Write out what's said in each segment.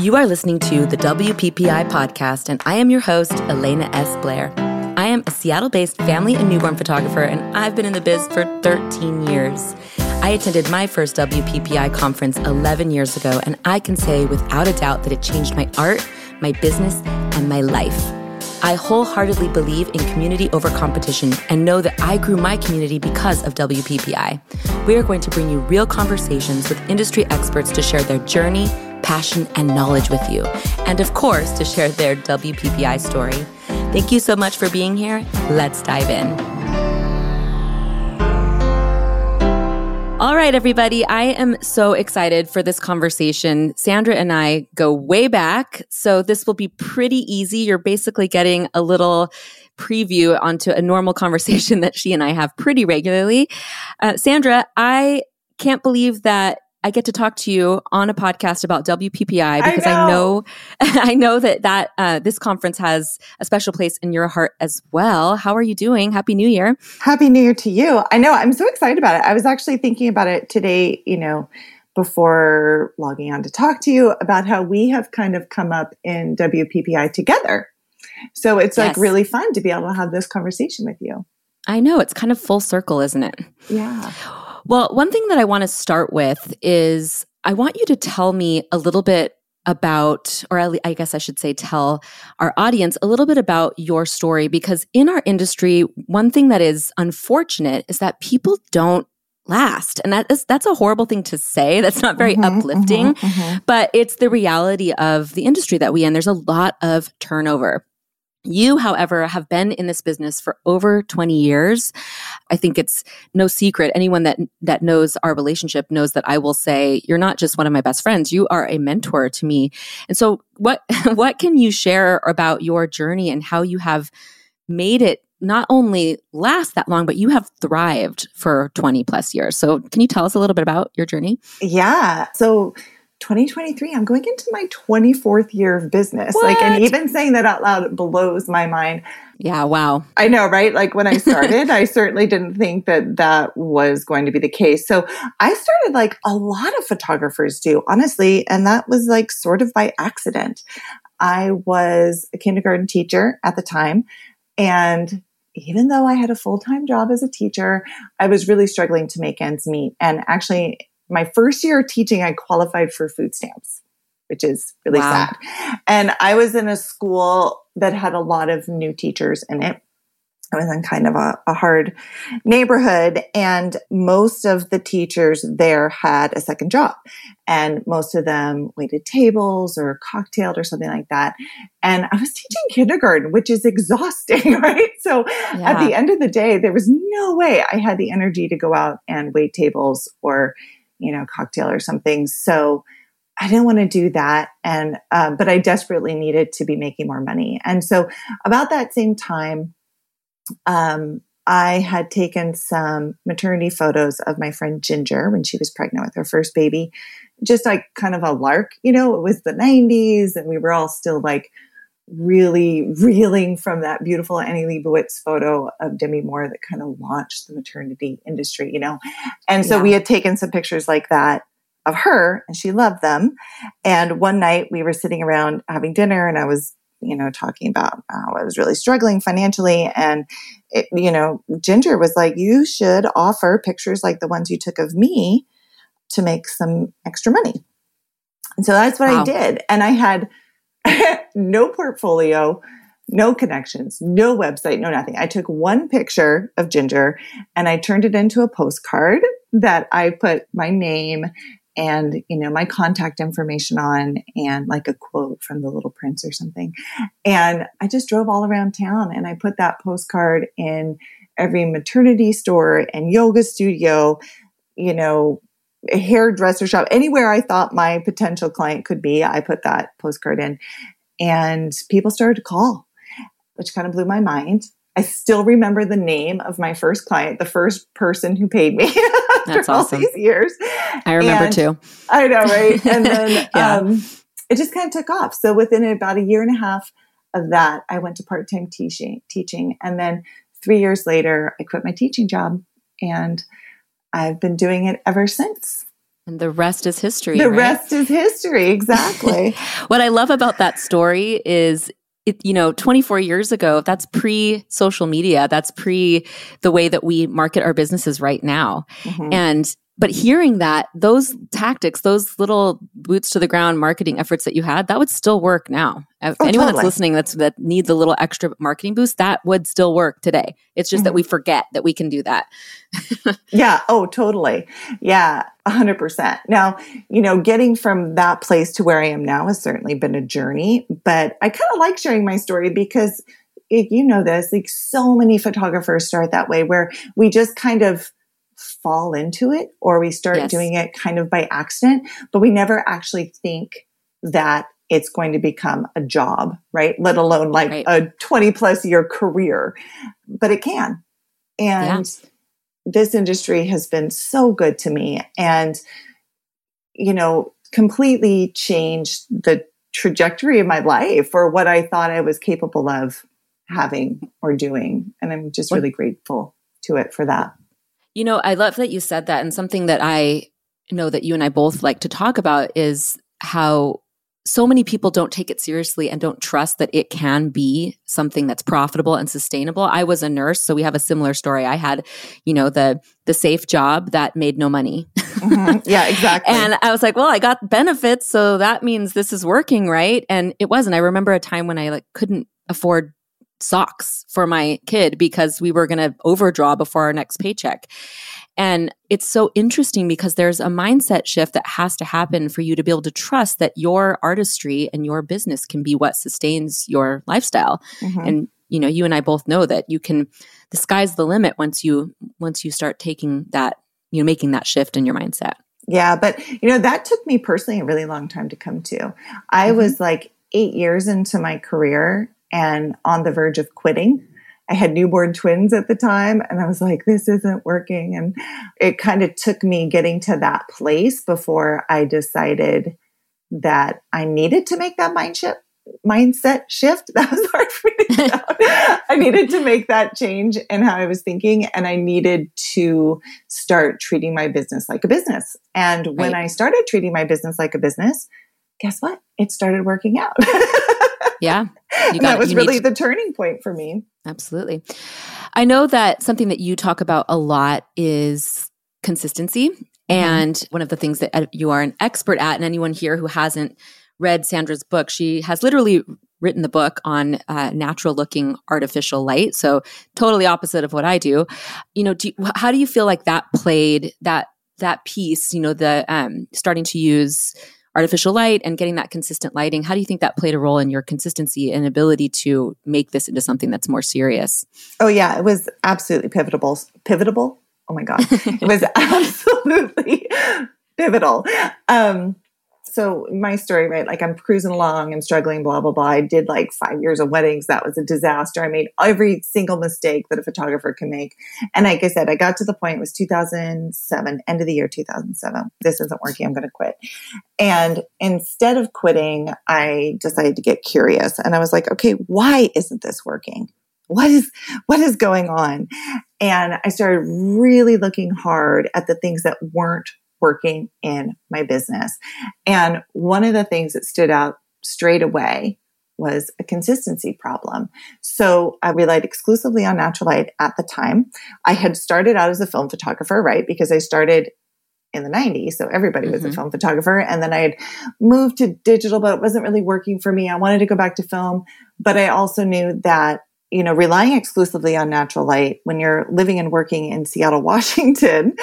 You are listening to the WPPI podcast, and I am your host, Elena S. Blair. I am a Seattle-based family and newborn photographer, and I've been in the biz for 13 years. I attended my first WPPI conference 11 years ago, and I can say without a doubt that it changed my art, my business, and my life. I wholeheartedly believe in community over competition and know that I grew my community because of WPPI. We are going to bring you real conversations with industry experts to share their journey, passion, and knowledge with you. And of course, to share their WPPI story. Thank you so much for being here. Let's dive in. All right, everybody. I am so excited for this conversation. Sandra and I go way back, so this will be pretty easy. You're basically getting a little preview onto a normal conversation that she and I have pretty regularly. Sandra, I can't believe that I get to talk to you on a podcast about WPPI because I know that this conference has a special place in your heart as well. How are you doing? Happy New Year. Happy New Year to you. I know. I'm so excited about it. I was actually thinking about it today, before logging on to talk to you about how we have kind of come up in WPPI together. So it's really fun to be able to have this conversation with you. I know. It's kind of full circle, isn't it? Yeah. Well, one thing that I want to start with is I want you to tell me a little bit about, or I guess I should say tell our audience a little bit about your story, because in our industry, one thing that is unfortunate is that people don't last. And that's a horrible thing to say. That's not very uplifting, but it's the reality of the industry that we in. There's a lot of turnover. You, however, have been in this business for over 20 years. I think it's no secret. Anyone that knows our relationship knows that I will say, you're not just one of my best friends. You are a mentor to me. And so what can you share about your journey and how you have made it not only last that long, but you have thrived for 20 plus years. So can you tell us a little bit about your journey? Yeah. So 2023, I'm going into my 24th year of business. What? And even saying that out loud, it blows my mind. Yeah. Wow. I know, right? When I started, I certainly didn't think that was going to be the case. So I started like a lot of photographers do, honestly. And that was sort of by accident. I was a kindergarten teacher at the time. And even though I had a full-time job as a teacher, I was really struggling to make ends meet. And actually, my first year of teaching, I qualified for food stamps, which is really sad. And I was in a school that had a lot of new teachers in it. I was in kind of a hard neighborhood, and most of the teachers there had a second job, and most of them waited tables or cocktailed or something like that. And I was teaching kindergarten, which is exhausting, right? So at the end of the day, there was no way I had the energy to go out and wait tables or cocktail or something. So I didn't want to do that. And, but I desperately needed to be making more money. And so about that same time, I had taken some maternity photos of my friend Ginger when she was pregnant with her first baby, just kind of a lark, it was the 90s and we were all still really reeling from that beautiful Annie Leibowitz photo of Demi Moore that kind of launched the maternity industry, And so we had taken some pictures like that of her, and she loved them. And one night we were sitting around having dinner, and I was, talking about how I was really struggling financially. And, Ginger was like, you should offer pictures like the ones you took of me to make some extra money. And so that's what I did. And I had no portfolio, no connections, no website, no nothing. I took one picture of Ginger and I turned it into a postcard that I put my name and, my contact information on, and a quote from The Little Prince or something. And I just drove all around town and I put that postcard in every maternity store and yoga studio, a hairdresser shop, anywhere I thought my potential client could be, I put that postcard in, and people started to call, which kind of blew my mind. I still remember the name of my first client, the first person who paid me after all these years. I remember too. I know, right? And then it just kind of took off. So within about a year and a half of that, I went to part-time teaching. And then 3 years later, I quit my teaching job, and I've been doing it ever since. And the rest is history. The rest is history, exactly. What I love about that story is, it, you know, 24 years ago, that's pre-social media. That's pre the way that we market our businesses right now. Mm-hmm. But hearing that, those tactics, those little boots to the ground marketing efforts that you had, that would still work now. Anyone that's listening that needs a little extra marketing boost, that would still work today. It's just that we forget that we can do that. Yeah. Oh, totally. Yeah. 100%. Now, you know, getting from that place to where I am now has certainly been a journey, but I kind of like sharing my story because you know this, like so many photographers start that way where we just kind of fall into it or we start doing it kind of by accident, but we never actually think that it's going to become a job, right? Let alone like a 20 plus year career, but it can. And this industry has been so good to me and, you know, completely changed the trajectory of my life or what I thought I was capable of having or doing. And I'm just really grateful to it for that. You know, I love that you said that. And something that I know that you and I both like to talk about is how so many people don't take it seriously and don't trust that it can be something that's profitable and sustainable. I was a nurse, so we have a similar story. I had, you know, the safe job that made no money. Mm-hmm. Yeah, exactly. And I was like, well, I got benefits, so that means this is working, right? And it wasn't. I remember a time when I like couldn't afford socks for my kid because we were going to overdraw before our next paycheck. And it's so interesting because there's a mindset shift that has to happen for you to be able to trust that your artistry and your business can be what sustains your lifestyle. Mm-hmm. And, you know, you and I both know that you can, the sky's the limit once you start taking that, you know, making that shift in your mindset. Yeah. But, you know, that took me personally a really long time to come to. I was like 8 years into my career and on the verge of quitting. I had newborn twins at the time, and I was like, this isn't working. And it kind of took me getting to that place before I decided that I needed to make that mindset shift. That was hard for me to get out. I needed to make that change in how I was thinking, and I needed to start treating my business like a business. And when I started treating my business like a business, guess what? It started working out. Yeah. That was really the turning point for me. Absolutely. I know that something that you talk about a lot is consistency. And one of the things that you are an expert at, and anyone here who hasn't read Sandra's book, she has literally written the book on natural looking artificial light. So totally opposite of what I do. You know, how do you feel like that played that piece, you know, the starting to use artificial light and getting that consistent lighting? How do you think that played a role in your consistency and ability to make this into something that's more serious? Oh yeah, it was absolutely pivotal. Oh my God. It was absolutely pivotal. So my story, right? Like I'm cruising along, I'm struggling, blah, blah, blah. I did like 5 years of weddings. That was a disaster. I made every single mistake that a photographer can make. And like I said, I got to the point, it was 2007, end of the year, 2007. This isn't working. I'm going to quit. And instead of quitting, I decided to get curious. And I was like, okay, why isn't this working? What is going on? And I started really looking hard at the things that weren't working in my business. And one of the things that stood out straight away was a consistency problem. So I relied exclusively on natural light at the time. I had started out as a film photographer, right? Because I started in the 90s. So everybody was a film photographer. And then I had moved to digital, but it wasn't really working for me. I wanted to go back to film, but I also knew that, you know, relying exclusively on natural light when you're living and working in Seattle, Washington,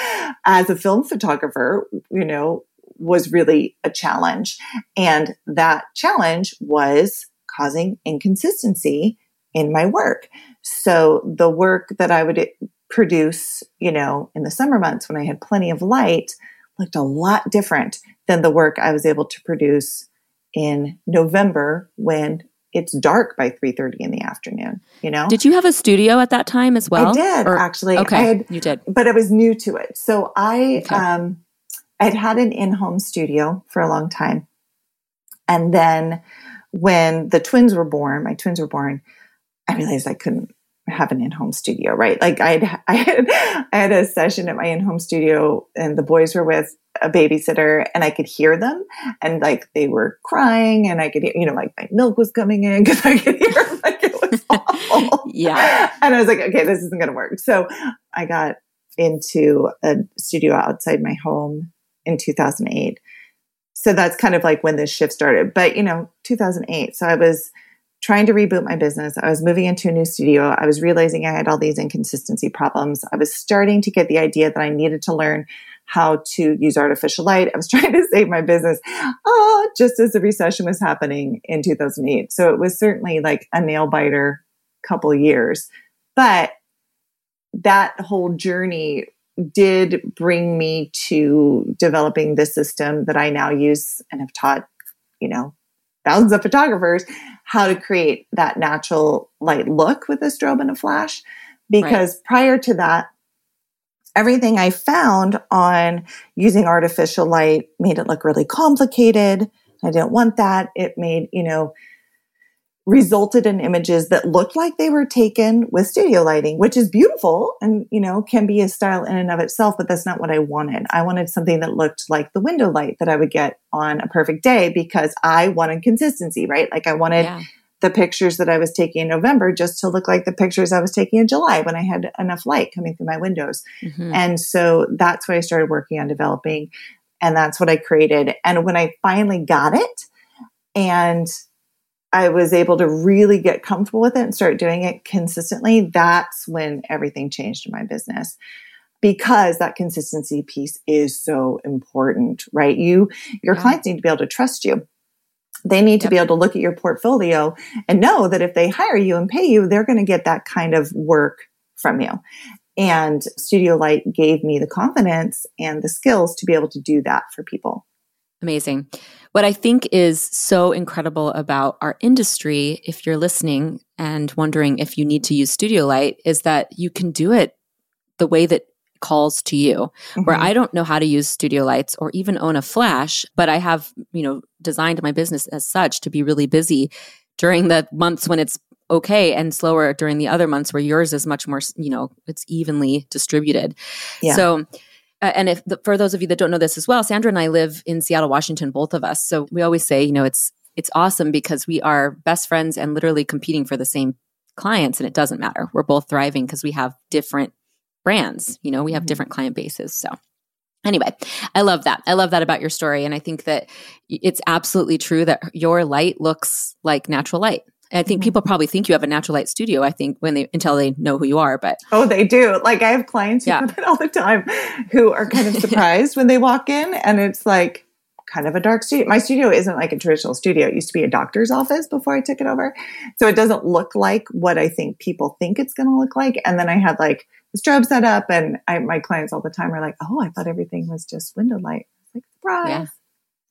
as a film photographer, you know, was really a challenge. And that challenge was causing inconsistency in my work. So the work that I would produce, you know, in the summer months when I had plenty of light looked a lot different than the work I was able to produce in November when it's dark by 3:30 in the afternoon, you know? Did you have a studio at that time as well? I did, actually. Okay, you did. But I was new to it. So I'd had an in-home studio for a long time. And then when my twins were born, I realized I couldn't have an in-home studio, right? Like I had a session at my in-home studio and the boys were with a babysitter and I could hear them and like they were crying and I could hear, you know, like my milk was coming in because I could hear them, like it was awful. Yeah. And I was like, okay, this isn't going to work. So I got into a studio outside my home in 2008. So that's kind of like when this shift started, but you know, 2008. So I was trying to reboot my business. I was moving into a new studio. I was realizing I had all these inconsistency problems. I was starting to get the idea that I needed to learn how to use artificial light. I was trying to save my business just as the recession was happening in 2008. So it was certainly like a nail biter couple years. But that whole journey did bring me to developing this system that I now use and have taught, you know, thousands of photographers how to create that natural light look with a strobe and a flash. Because prior to that, everything I found on using artificial light made it look really complicated. I didn't want that. It made, you know, resulted in images that looked like they were taken with studio lighting, which is beautiful and, you know, can be a style in and of itself, but that's not what I wanted. I wanted something that looked like the window light that I would get on a perfect day because I wanted consistency, right? Like I wanted the pictures that I was taking in November just to look like the pictures I was taking in July when I had enough light coming through my windows. Mm-hmm. And so that's what I started working on developing. And that's what I created. And when I finally got it and I was able to really get comfortable with it and start doing it consistently, that's when everything changed in my business, because that consistency piece is so important, right? Your clients need to be able to trust you. They need to be able to look at your portfolio and know that if they hire you and pay you, they're going to get that kind of work from you. And Studio Light gave me the confidence and the skills to be able to do that for people. Amazing. What I think is so incredible about our industry, if you're listening and wondering if you need to use studio light, is that you can do it the way that calls to you. Mm-hmm. Where I don't know how to use studio lights or even own a flash, but I have, you know, designed my business as such to be really busy during the months when it's okay and slower during the other months where yours is much more, you know, it's evenly distributed. Yeah. So and if for those of you that don't know this as well, Sandra and I live in Seattle, Washington, both of us. So we always say, you know, it's awesome because we are best friends and literally competing for the same clients, and it doesn't matter. We're both thriving because we have different brands. You know, we have different client bases. So anyway, I love that. I love that about your story. And I think that it's absolutely true that your light looks like natural light. I think people probably think you have a natural light studio, I think, until they know who you are, but. Oh, they do. Like I have clients who come in all the time who are kind of surprised when they walk in, and it's like kind of a dark studio. My studio isn't like a traditional studio. It used to be a doctor's office before I took it over. So it doesn't look like what I think people think it's going to look like. And then I had like the strobe set up, and my clients all the time are like, oh, I thought everything was just window light. Like, surprise. Yeah.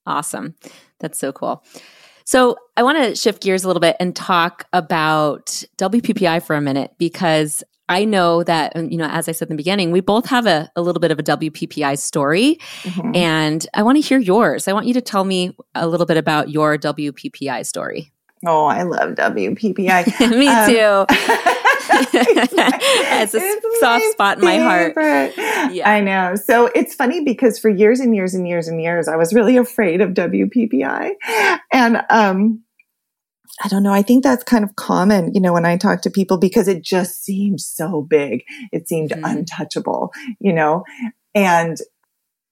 Awesome. That's so cool. So I want to shift gears a little bit and talk about WPPI for a minute, because I know that, you know, as I said in the beginning, we both have a little bit of a WPPI story, and I want to hear yours. I want you to tell me a little bit about your WPPI story. Oh, I love WPPI. Me too. It's a soft spot in my heart. Yeah. I know. So it's funny because for years and years and years and years, I was really afraid of WPPI. And I don't know. I think that's kind of common, you know, when I talk to people, because it just seemed so big. It seemed untouchable, you know. And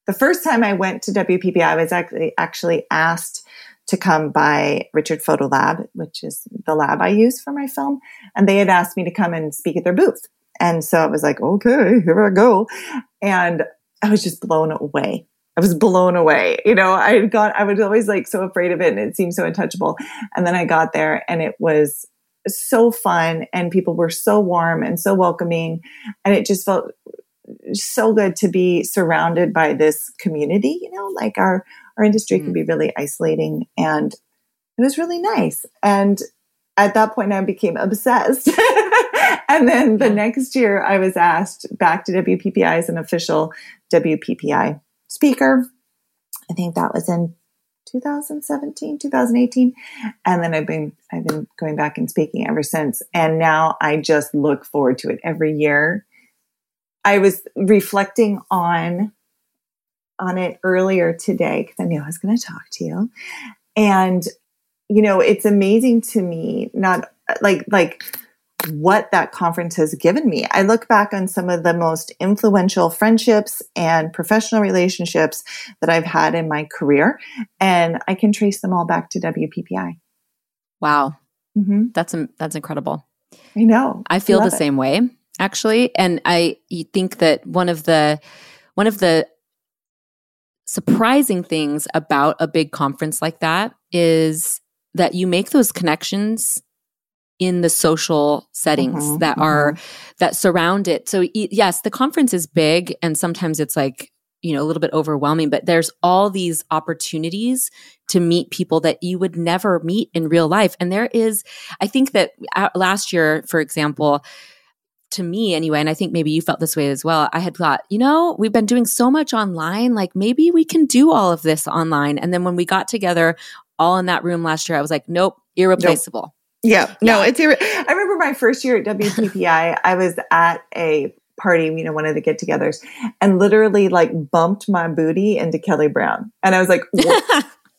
the first time I went to WPPI, I was actually asked to come by Richard Photo Lab, which is the lab I use for my film. And they had asked me to come and speak at their booth. And so I was like, okay, here I go. And I was just blown away. You know, I was always like so afraid of it, and it seemed so untouchable. And then I got there and it was so fun, and people were so warm and so welcoming. And it just felt so good to be surrounded by this community, you know, like our industry can be really isolating, and it was really nice. And at that point, I became obsessed. And then the next year, I was asked back to WPPI as an official WPPI speaker. I think that was in 2017, 2018. And then I've been going back and speaking ever since. And now I just look forward to it every year. I was reflecting on it earlier today because I knew I was going to talk to you. And, you know, it's amazing to me, not like what that conference has given me. I look back on some of the most influential friendships and professional relationships that I've had in my career, and I can trace them all back to WPPI. Wow. Mm-hmm. That's incredible. I know. I feel the same way, actually. And you think that one of the surprising things about a big conference like that is that you make those connections in the social settings that surround it. So yes, the conference is big and sometimes it's like, you know, a little bit overwhelming, but there's all these opportunities to meet people that you would never meet in real life. And there is, I think that last year, for example, to me anyway, and I think maybe you felt this way as well, I had thought, you know, we've been doing so much online, like maybe we can do all of this online. And then when we got together all in that room last year, I was like, nope, irreplaceable. Nope. Yeah. No, it's I remember my first year at WPPI, I was at a party, you know, one of the get-togethers, and literally like bumped my booty into Kelly Brown. And I was like,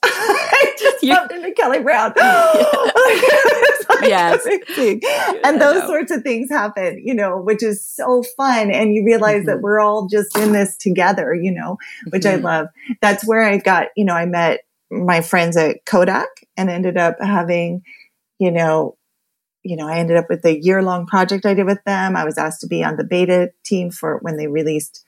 I just bumped into Kelly Brown. It was like amazing. And those sorts of things happen, you know, which is so fun. And you realize that we're all just in this together, you know, which I love. That's where I got, you know, I met my friends at Kodak and ended up having... You know, I ended up with a year-long project I did with them. I was asked to be on the beta team for when they released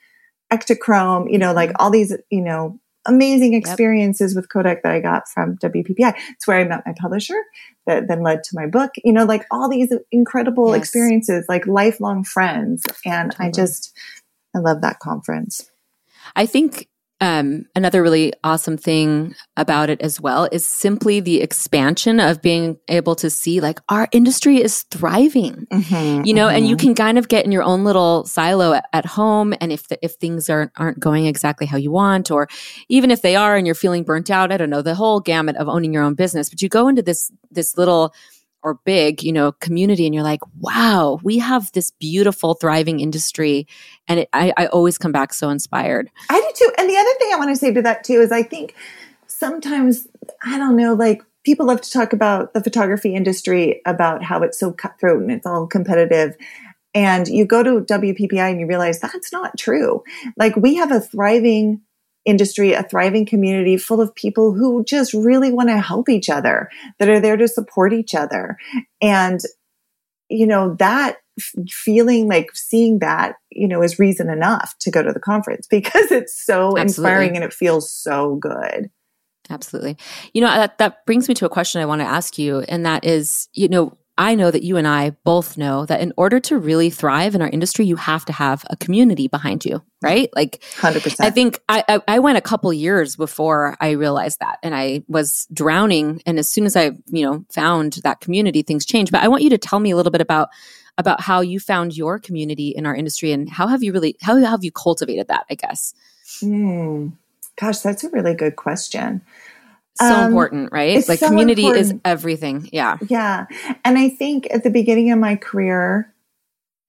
Ektachrome, you know, like all these, you know, amazing experiences with Kodak that I got from WPPI. It's where I met my publisher that then led to my book, you know, like all these incredible experiences, like lifelong friends. And I love that conference. I think another really awesome thing about it as well is simply the expansion of being able to see like our industry is thriving, you know, and you can kind of get in your own little silo at home. And if things aren't going exactly how you want, or even if they are and you're feeling burnt out, I don't know, the whole gamut of owning your own business, but you go into this little or big, you know, community and you're like, wow, we have this beautiful, thriving industry. And I always come back so inspired. I do too. And the other thing I want to say to that too is I think sometimes, I don't know, like people love to talk about the photography industry, about how it's so cutthroat and it's all competitive. And you go to WPPI and you realize that's not true. Like we have a thriving industry, a thriving community full of people who just really want to help each other, that are there to support each other. And, you know, that feeling, like seeing that, you know, is reason enough to go to the conference because it's so inspiring and it feels so good. Absolutely. You know, that brings me to a question I want to ask you. And that is, you know, I know that you and I both know that in order to really thrive in our industry, you have to have a community behind you, right? Like 100%. I think I went a couple years before I realized that, and I was drowning. And as soon as I, you know, found that community, things changed. But I want you to tell me a little bit about how you found your community in our industry and how have you cultivated that, I guess? Gosh, that's a really good question. So important, right? It's like so community important. Is everything. Yeah. Yeah. And I think at the beginning of my career,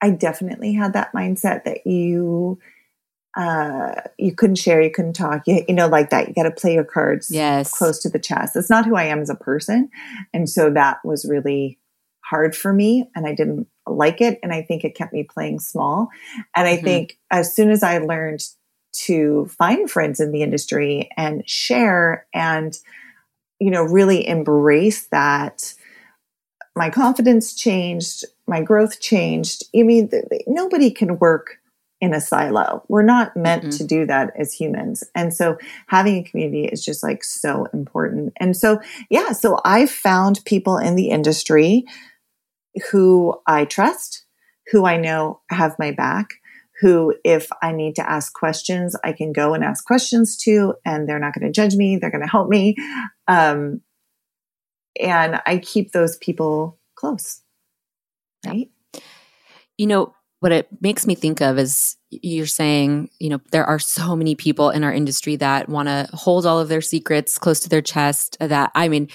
I definitely had that mindset that you couldn't share, you couldn't talk, you know, like that. You got to play your cards close to the chest. It's not who I am as a person. And so that was really hard for me and I didn't like it. And I think it kept me playing small. And I think as soon as I learned to find friends in the industry and share and, you know, really embrace that, my confidence changed, my growth changed. I mean, nobody can work in a silo. We're not meant to do that as humans. And so having a community is just like so important. And so, yeah, so I found people in the industry who I trust, who I know have my back, who, if I need to ask questions, I can go and ask questions to, and they're not going to judge me. They're going to help me. And I keep those people close. Right. You know, what it makes me think of is you're saying, you know, there are so many people in our industry that want to hold all of their secrets close to their chest. That, I mean,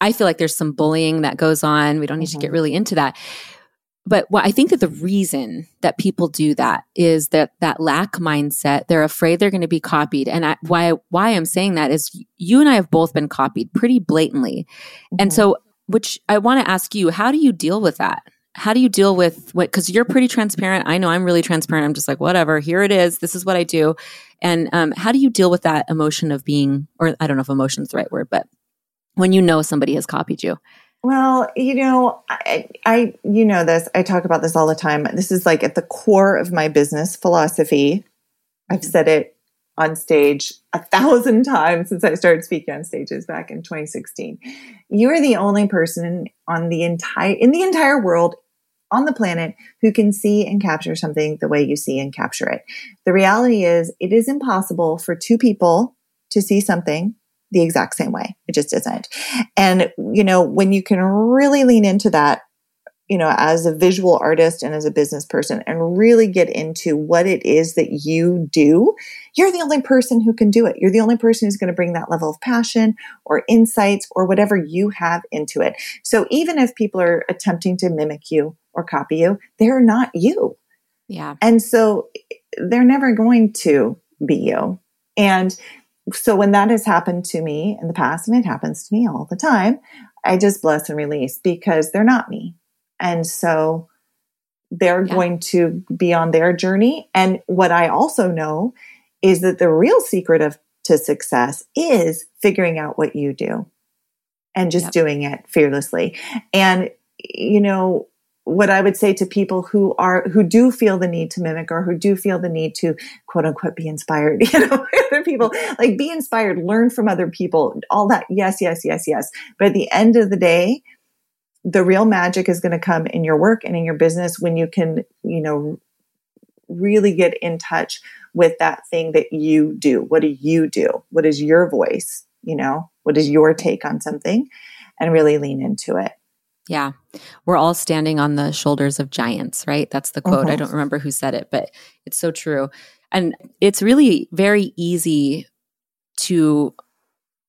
I feel like there's some bullying that goes on. We don't need to get really into that. But what I think that the reason that people do that is that lack mindset. They're afraid they're going to be copied. And why I'm saying that is you and I have both been copied pretty blatantly. Mm-hmm. And so, which I want to ask you, how do you deal with that? How do you deal with what? Because you're pretty transparent. I know I'm really transparent. I'm just like, whatever, here it is. This is what I do. And how do you deal with that emotion of being, or I don't know if emotion is the right word, but when you know somebody has copied you? Well, you know, I you know this. I talk about this all the time. This is like at the core of my business philosophy. I've said it on stage 1,000 times since I started speaking on stages back in 2016. You are the only person in the entire world on the planet who can see and capture something the way you see and capture it. The reality is, it is impossible for two people to see something the exact same way. It just isn't. And, you know, when you can really lean into that, you know, as a visual artist and as a business person and really get into what it is that you do, you're the only person who can do it. You're the only person who's going to bring that level of passion or insights or whatever you have into it. So even if people are attempting to mimic you or copy you, they're not you. Yeah. And so they're never going to be you. And so when that has happened to me in the past, and it happens to me all the time, I just bless and release because they're not me. And so they're going to be on their journey. And what I also know is that the real secret to success is figuring out what you do and just doing it fearlessly. And, you know, what I would say to people who do feel the need to mimic or who do feel the need to quote unquote be inspired, you know, other people, like be inspired, learn from other people, all that. Yes, yes, yes, yes. But at the end of the day, the real magic is going to come in your work and in your business when you can, you know, really get in touch with that thing that you do. What do you do? What is your voice? You know, what is your take on something and really lean into it? Yeah. We're all standing on the shoulders of giants, right? That's the quote. I don't remember who said it, but it's so true. And it's really very easy to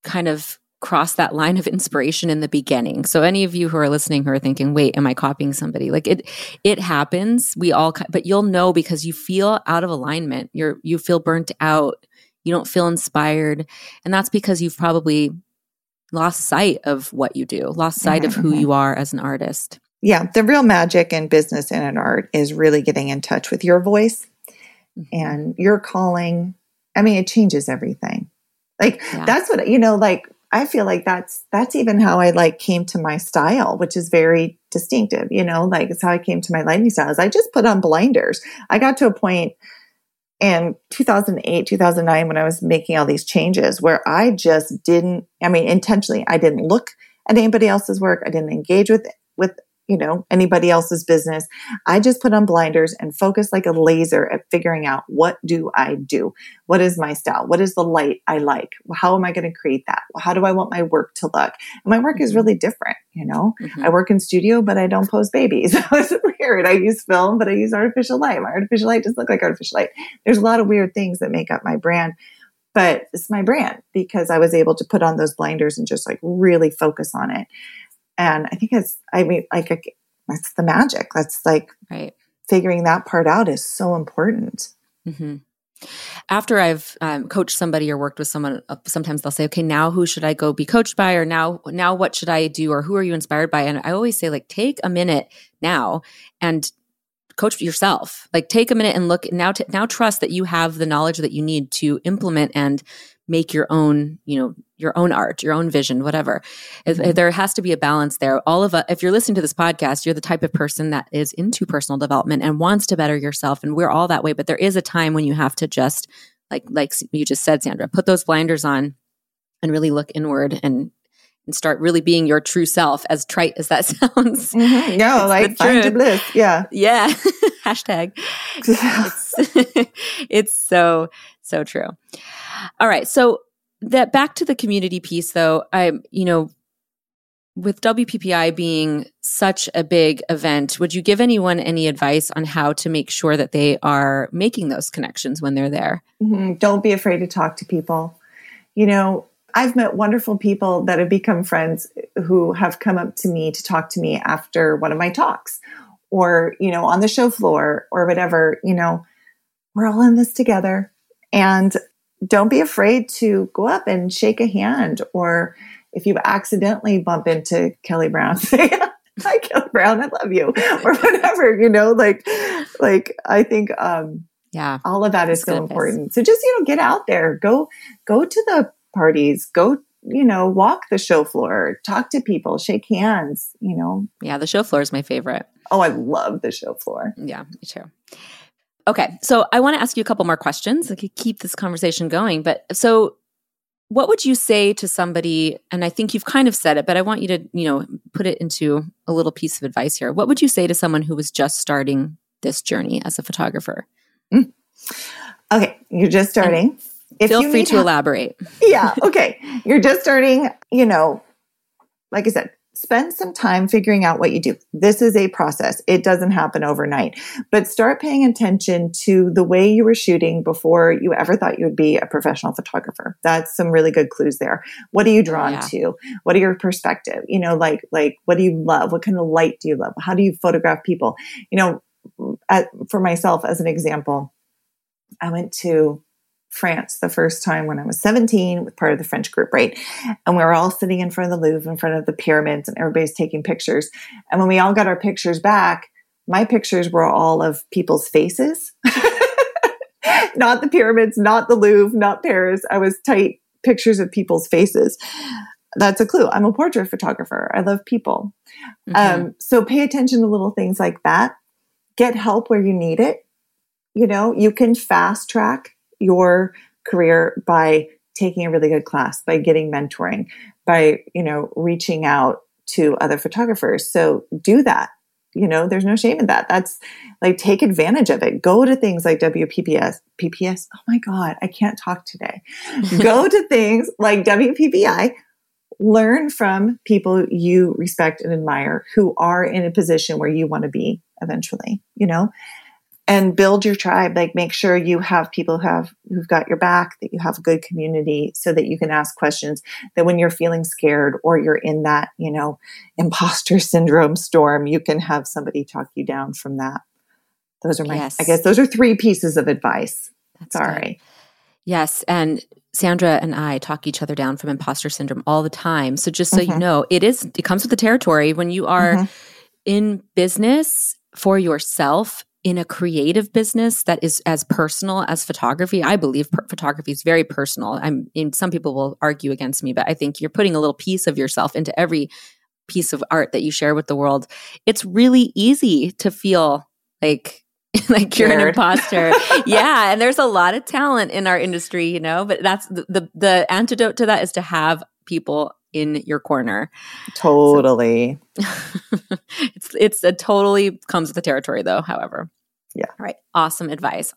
kind of cross that line of inspiration in the beginning. So any of you who are listening who are thinking, wait, am I copying somebody? Like it happens. We all, but you'll know because you feel out of alignment. You feel burnt out. You don't feel inspired. And that's because you've probably lost sight of what you do, lost sight of who you are as an artist. Yeah. The real magic in business and in art is really getting in touch with your voice and your calling. I mean, it changes everything. Like that's what, you know, like I feel like that's even how I like came to my style, which is very distinctive. You know, like it's how I came to my lighting style is I just put on blinders. I got to a point in 2008, 2009, when I was making all these changes where I just didn't, I mean, intentionally, I didn't look at anybody else's work. I didn't engage with, you know, anybody else's business. I just put on blinders and focused like a laser at figuring out what do I do? What is my style? What is the light I like? How am I going to create that? How do I want my work to look? And my work is really different. You know, I work in studio, but I don't pose babies. It's weird. I use film, but I use artificial light. My artificial light doesn't look like artificial light. There's a lot of weird things that make up my brand, but it's my brand because I was able to put on those blinders and just like really focus on it. And I think that's the magic. That's like figuring that part out is so important. Mm-hmm. After I've coached somebody or worked with someone, sometimes they'll say, okay, now who should I go be coached by? Or now what should I do? Or who are you inspired by? And I always say, like, take a minute now and coach yourself. Like, take a minute and look now trust that you have the knowledge that you need to implement and make your own, you know, your own art, your own vision, whatever. There has to be a balance there. All of us, if you're listening to this podcast, you're the type of person that is into personal development and wants to better yourself. And we're all that way. But there is a time when you have to just, like you just said, Sandra, put those blinders on and really look inward and start really being your true self, as trite as that sounds. Mm-hmm. No, like find your bliss. Yeah. Yeah. Hashtag. It's so, so true. All right. So that back to the community piece though, I, you know, With WPPI being such a big event, would you give anyone any advice on how to make sure that they are making those connections when they're there? Mm-hmm. Don't be afraid to talk to people. You know, I've met wonderful people that have become friends who have come up to me to talk to me after one of my talks or, you know, on the show floor or whatever. You know, we're all in this together. And don't be afraid to go up and shake a hand, or if you accidentally bump into Kelly Brown, say, hi, Kelly Brown, I love you, or whatever, you know, like I think, all of that is so important. So just, you know, get out there, go to the parties, go, you know, walk the show floor, talk to people, shake hands, you know. Yeah. The show floor is my favorite. Oh, I love the show floor. Yeah, me too. Okay. So I want to ask you a couple more questions. I could keep this conversation going, but so what would you say to somebody, and I think you've kind of said it, but I want you to, you know, put it into a little piece of advice here. What would you say to someone who was just starting this journey as a photographer? Okay. You're just starting. If feel free to elaborate. Yeah. Okay. You're just starting, you know, like I said, spend some time figuring out what you do. This is a process. It doesn't happen overnight, but start paying attention to the way you were shooting before you ever thought you would be a professional photographer. That's some really good clues there. What are you drawn to? What are your perspective? You know, like, what do you love? What kind of light do you love? How do you photograph people? You know, for myself, as an example, I went to France the first time when I was 17 with part of the French group, right? And we were all sitting in front of the Louvre, in front of the pyramids, and everybody's taking pictures. And when we all got our pictures back, my pictures were all of people's faces, not the pyramids, not the Louvre, not Paris. I was tight pictures of people's faces. That's a clue. I'm a portrait photographer. I love people. Mm-hmm. So pay attention to little things like that. Get help where you need it. You know, you can fast track your career by taking a really good class, by getting mentoring, by, you know, reaching out to other photographers. So do that. You know, there's no shame in that. That's like, take advantage of it. Go to things like WPPI. Oh my God, I can't talk today. Go to things like WPPI. Learn from people you respect and admire who are in a position where you want to be eventually, you know? And build your tribe. Like, make sure you have people who've got your back, that you have a good community so that you can ask questions, that when you're feeling scared or you're in that, you know, imposter syndrome storm, you can have somebody talk you down from that. Those are my, I guess those are three pieces of advice. Sorry. Good. Yes. And Sandra and I talk each other down from imposter syndrome all the time. So just so you know, it comes with the territory when you are in business for yourself, in a creative business that is as personal as photography. I believe photography is very personal. Some people will argue against me, but I think you're putting a little piece of yourself into every piece of art that you share with the world. It's really easy to feel like you're an imposter. And there's a lot of talent in our industry, you know, but that's the antidote to that is to have people in your corner. Totally. So, it's a totally comes with the territory though, however. Yeah. All right. Awesome advice.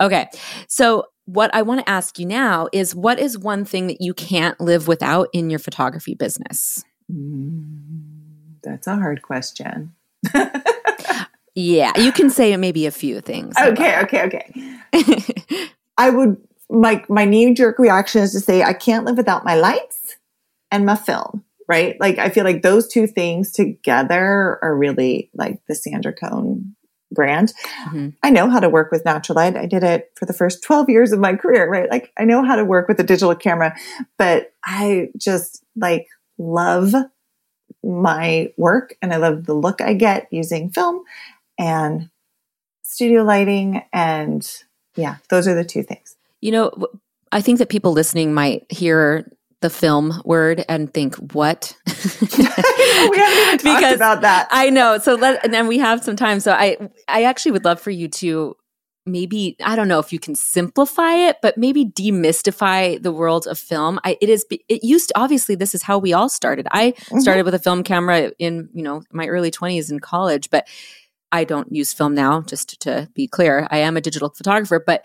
Okay. So what I want to ask you now is, what is one thing that you can't live without in your photography business? That's a hard question. Yeah. You can say maybe a few things. Okay. My knee-jerk reaction is to say, I can't live without my lights and my film, right? Like, I feel like those two things together are really like the Sandra Coan brand. Mm-hmm. I know how to work with natural light. I did it for the first 12 years of my career, right? Like, I know how to work with a digital camera, but I just like love my work and I love the look I get using film and studio lighting. And yeah, those are the two things. You know, I think that people listening might hear the film word and think, what? We haven't even talked about that. I know. So and we have some time. So I actually would love for you to maybe, I don't know if you can simplify it, but maybe demystify the world of film. Obviously this is how we all started. I started with a film camera in, you know, my early 20s in college, but I don't use film now, just to be clear. I am a digital photographer, but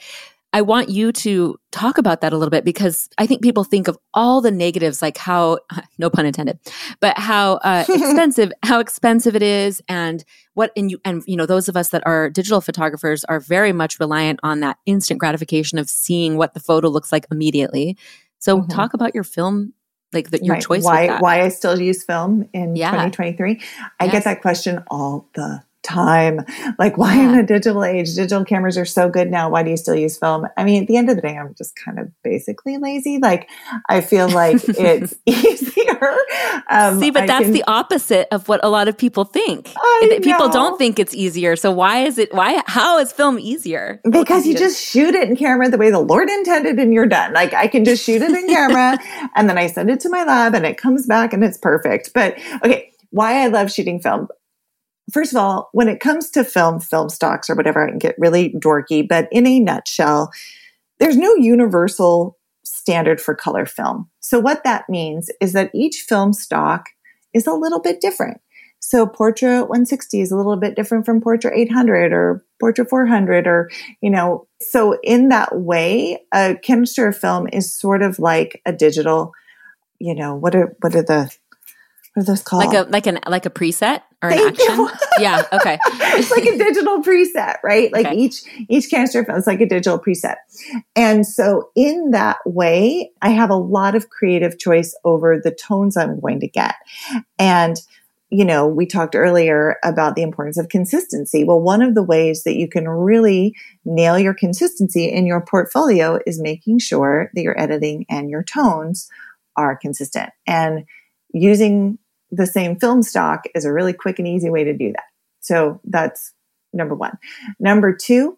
I want you to talk about that a little bit, because I think people think of all the negatives, like how, no pun intended, but how expensive it is, and those of us that are digital photographers are very much reliant on that instant gratification of seeing what the photo looks like immediately. So talk about your film, like your right. choice. Why I still use film in 2023? I get that question all the time. Like, why in the digital age, digital cameras are so good now, why do you still use film? I mean, at the end of the day, I'm just kind of basically lazy. Like, I feel like it's easier. The opposite of what a lot of people think. People don't think it's easier. So how is film easier? Because you just shoot it in camera the way the Lord intended and you're done. Like, I can just shoot it in camera and then I send it to my lab and it comes back and it's perfect. But okay, why I love shooting film. First of all, when it comes to film stocks or whatever, I can get really dorky, but in a nutshell, there's no universal standard for color film. So what that means is that each film stock is a little bit different. So Portra 160 is a little bit different from Portra 800 or Portra 400 or. So in that way, a canister of film is sort of like a digital, what are those called? Like a preset or an action? You. Yeah. Okay. It's like a digital preset, right? Like each canister film is like a digital preset. And so in that way, I have a lot of creative choice over the tones I'm going to get. And, we talked earlier about the importance of consistency. Well, one of the ways that you can really nail your consistency in your portfolio is making sure that your editing and your tones are consistent. And using the same film stock is a really quick and easy way to do that. So that's number one. Number two,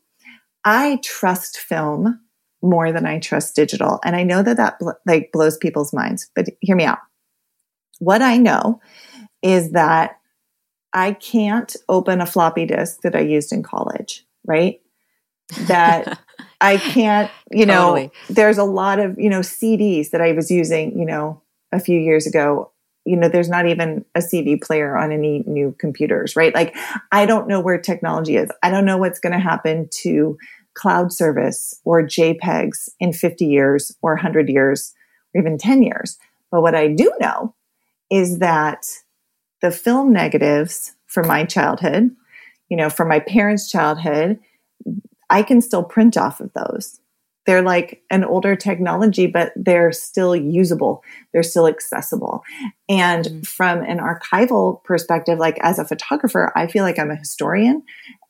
I trust film more than I trust digital. And I know that blows people's minds, but hear me out. What I know is that I can't open a floppy disk that I used in college, right? That I can't, totally. There's a lot of, CDs that I was using, a few years ago. There's not even a CD player on any new computers, right? Like, I don't know where technology is. I don't know what's going to happen to cloud service or JPEGs in 50 years or 100 years or even 10 years. But what I do know is that the film negatives from my childhood, from my parents' childhood, I can still print off of those. They're like an older technology, but they're still usable. They're still accessible. And from an archival perspective, like as a photographer, I feel like I'm a historian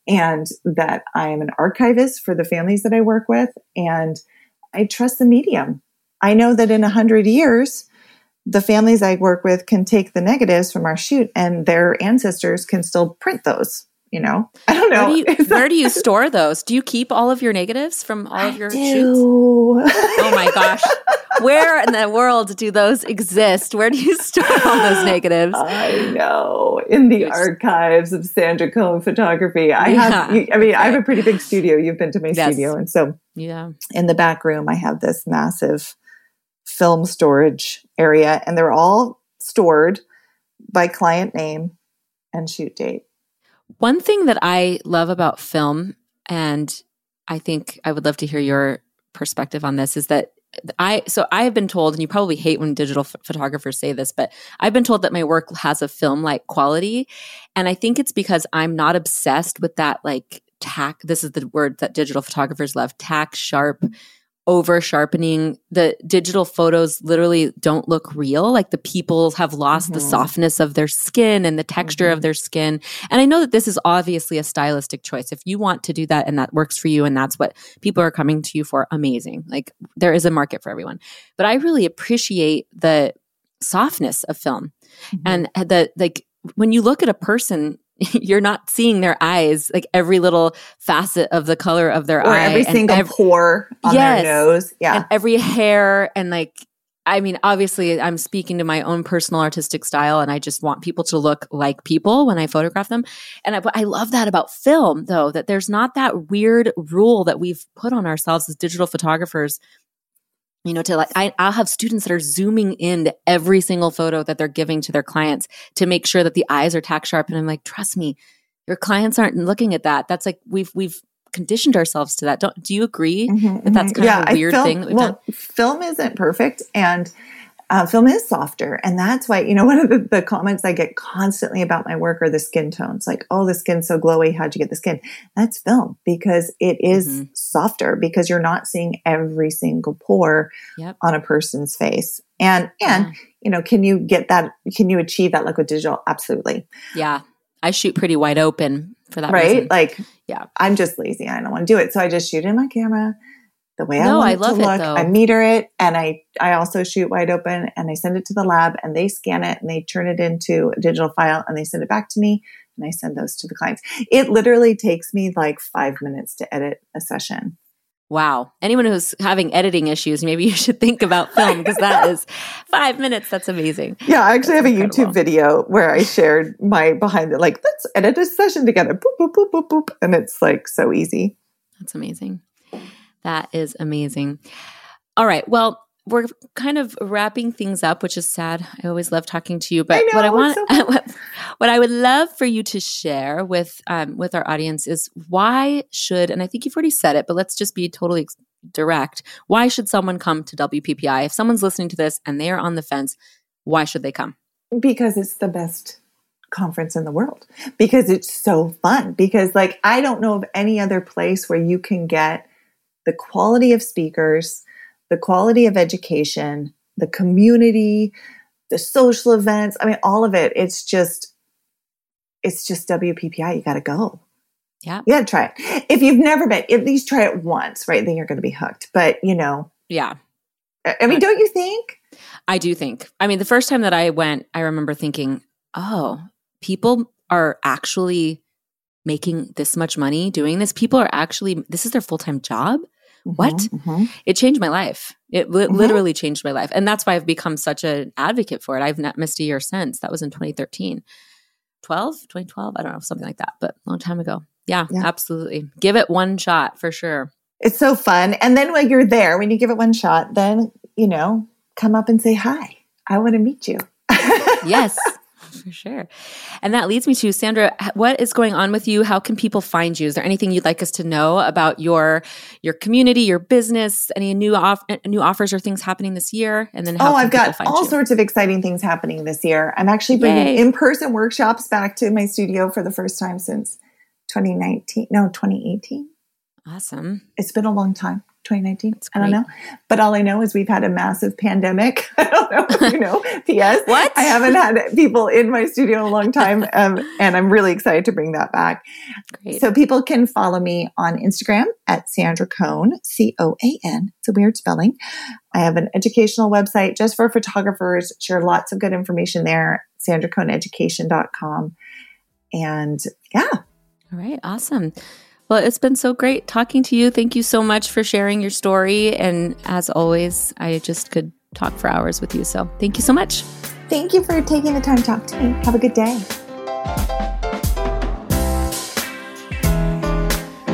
and that I am an archivist for the families that I work with. And I trust the medium. I know that in 100 years, the families I work with can take the negatives from our shoot and their ancestors can still print those. I don't know. Where do you store those? Do you keep all of your negatives from all of your shoots? Oh my gosh. Where in the world do those exist? Where do you store all those negatives? I know. In the archives of Sandra Coan Photography. I have a pretty big studio. You've been to my studio. And so in the back room, I have this massive film storage area, and they're all stored by client name and shoot date. One thing that I love about film, and I think I would love to hear your perspective on this, is that I have been told, and you probably hate when digital photographers say this, but I've been told that my work has a film-like quality. And I think it's because I'm not obsessed with that, like, tack. This is the word that digital photographers love, tack, sharp, over-sharpening. The digital photos literally don't look real. Like, the people have lost the softness of their skin and the texture of their skin. And I know that this is obviously a stylistic choice. If you want to do that and that works for you and that's what people are coming to you for, amazing. Like, there is a market for everyone. But I really appreciate the softness of film. And the, like, when you look at a person, you're not seeing their eyes, like every little facet of the color of their eye. Or every single pore on their nose. Yeah. And every hair. And obviously I'm speaking to my own personal artistic style and I just want people to look like people when I photograph them. And I love that about film, though, that there's not that weird rule that we've put on ourselves as digital photographers. I'll have students that are zooming in to every single photo that they're giving to their clients to make sure that the eyes are tack sharp. And I'm like, trust me, your clients aren't looking at that. That's like, we've conditioned ourselves to that. Do you agree that that's kind of a weird thing that we've done? Film isn't perfect, and film is softer. And that's why, you know, one of the comments I get constantly about my work are the skin tones. Like, oh, the skin's so glowy. How'd you get the skin? That's film, because it is softer, because you're not seeing every single pore on a person's face. And you know, can you get that? Can you achieve that look with digital? Absolutely. Yeah. I shoot pretty wide open for that reason. Right? Like, I'm just lazy. I don't want to do it. So I just shoot in my camera the way I love it to look. I meter it, and I also shoot wide open, and I send it to the lab, and they scan it, and they turn it into a digital file, and they send it back to me, and I send those to the clients. It literally takes me like 5 minutes to edit a session. Wow. Anyone who's having editing issues, maybe you should think about film, because that is 5 minutes. That's amazing. Yeah. I actually have a YouTube video where I shared my behind it, like, let's edit a session together. Boop, boop, boop, boop, boop. And it's like so easy. That's amazing. That is amazing. All right. Well, we're kind of wrapping things up, which is sad. I always love talking to you, but what I would love for you to share with our audience is why should, and I think you've already said it, but let's just be totally direct. Why should someone come to WPPI? If someone's listening to this and they are on the fence, why should they come? Because it's the best conference in the world, because it's so fun, because like, I don't know of any other place where you can get the quality of speakers, the quality of education, the community, the social events. I mean, all of it. It's just WPPI. You got to go. Yeah. You got to try it. If you've never been, at least try it once, right? Then you're going to be hooked. But, you know. Yeah. I mean, don't you think? I do think. I mean, the first time that I went, I remember thinking, oh, people are actually making this much money doing this. People are actually, this is their full-time job. What? It changed my life. It literally changed my life. And that's why I've become such an advocate for it. I've not missed a year since. That was in 2012. I don't know, something like that, but a long time ago. Yeah, absolutely. Give it one shot for sure. It's so fun. And then when you're there, when you give it one shot, then, you know, come up and say, hi, I want to meet you. Yes. For sure. And that leads me to, Sandra, what is going on with you? How can people find you? Is there anything you'd like us to know about your community, your business, any new offers or things happening this year? And then how can people find you? Oh, I've got all sorts of exciting things happening this year. I'm actually bringing in-person workshops back to my studio for the first time since 2018. Awesome. It's been a long time. 2019. I don't know. But all I know is we've had a massive pandemic. I don't know if you know. P.S. What? I haven't had people in my studio in a long time. And I'm really excited to bring that back. Great. So people can follow me on Instagram at Sandra Coan, C-O-A-N. It's a weird spelling. I have an educational website just for photographers. Share lots of good information there. SandraCoanEducation.com. And yeah. All right. Awesome. Well, it's been so great talking to you. Thank you so much for sharing your story. And as always, I just could talk for hours with you. So thank you so much. Thank you for taking the time to talk to me. Have a good day.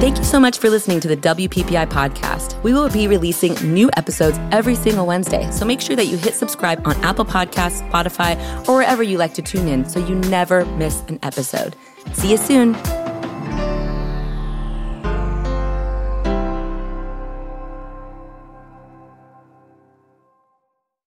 Thank you so much for listening to the WPPI podcast. We will be releasing new episodes every single Wednesday, so make sure that you hit subscribe on Apple Podcasts, Spotify, or wherever you like to tune in so you never miss an episode. See you soon.